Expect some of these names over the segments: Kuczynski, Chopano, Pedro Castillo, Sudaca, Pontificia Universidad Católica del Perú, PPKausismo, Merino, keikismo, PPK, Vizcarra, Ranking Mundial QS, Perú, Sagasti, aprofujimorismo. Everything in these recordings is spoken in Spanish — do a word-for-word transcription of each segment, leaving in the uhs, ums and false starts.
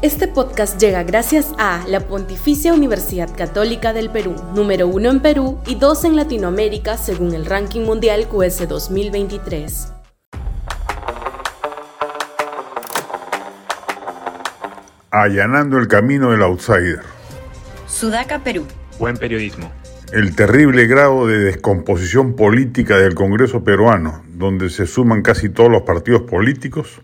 Este podcast llega gracias a la Pontificia Universidad Católica del Perú, número uno en Perú y dos en Latinoamérica según el Ranking Mundial Q S dos mil veintitrés. Allanando el camino del outsider. Sudaca, Perú. Buen periodismo. El terrible grado de descomposición política del Congreso peruano, donde se suman casi todos los partidos políticos,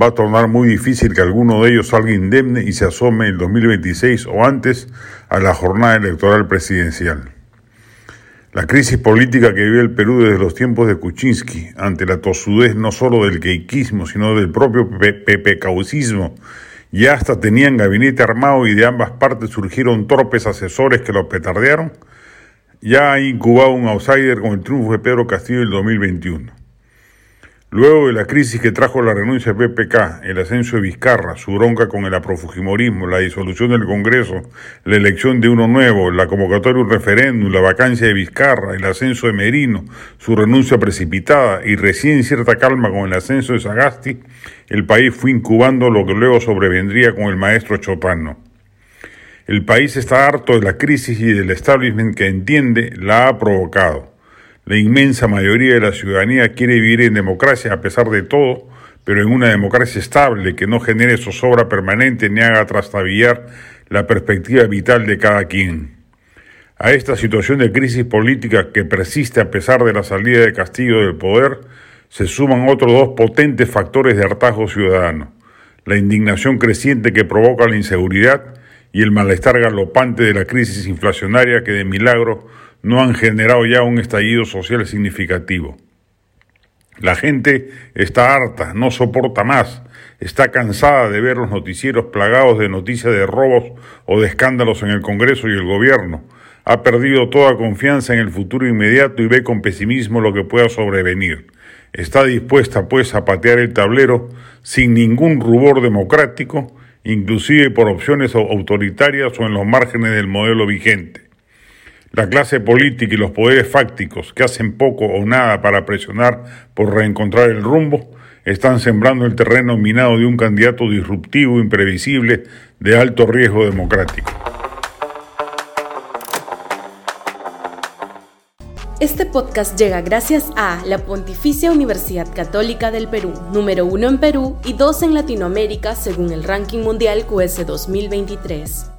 va a tornar muy difícil que alguno de ellos salga indemne y se asome en dos mil veintiséis o antes a la jornada electoral presidencial. La crisis política que vive el Perú desde los tiempos de Kuczynski, ante la tosudez no solo del keikismo, sino del propio PPKausismo, ya hasta tenían gabinete armado y de ambas partes surgieron torpes asesores que lo petardearon, ya ha incubado un outsider con el triunfo de Pedro Castillo en dos mil veintiuno. Luego de la crisis que trajo la renuncia de P P K, el ascenso de Vizcarra, su bronca con el aprofujimorismo, la disolución del Congreso, la elección de uno nuevo, la convocatoria de un referéndum, la vacancia de Vizcarra, el ascenso de Merino, su renuncia precipitada y recién cierta calma con el ascenso de Sagasti, el país fue incubando lo que luego sobrevendría con el maestro Chopano. El país está harto de la crisis y del establishment que entiende la ha provocado. La inmensa mayoría de la ciudadanía quiere vivir en democracia a pesar de todo, pero en una democracia estable que no genere zozobra permanente ni haga trastabillar la perspectiva vital de cada quien. A esta situación de crisis política que persiste a pesar de la salida de Castillo del poder, se suman otros dos potentes factores de hartazgo ciudadano: la indignación creciente que provoca la inseguridad y el malestar galopante de la crisis inflacionaria que de milagro no han generado ya un estallido social significativo. La gente está harta, no soporta más, está cansada de ver los noticieros plagados de noticias de robos o de escándalos en el Congreso y el gobierno, ha perdido toda confianza en el futuro inmediato y ve con pesimismo lo que pueda sobrevenir. Está dispuesta, pues, a patear el tablero sin ningún rubor democrático, inclusive por opciones autoritarias o en los márgenes del modelo vigente. La clase política y los poderes fácticos, que hacen poco o nada para presionar por reencontrar el rumbo, están sembrando el terreno minado de un candidato disruptivo, imprevisible, de alto riesgo democrático. Este podcast llega gracias a la Pontificia Universidad Católica del Perú, número uno en Perú y dos en Latinoamérica según el Ranking Mundial Q S dos mil veintitrés.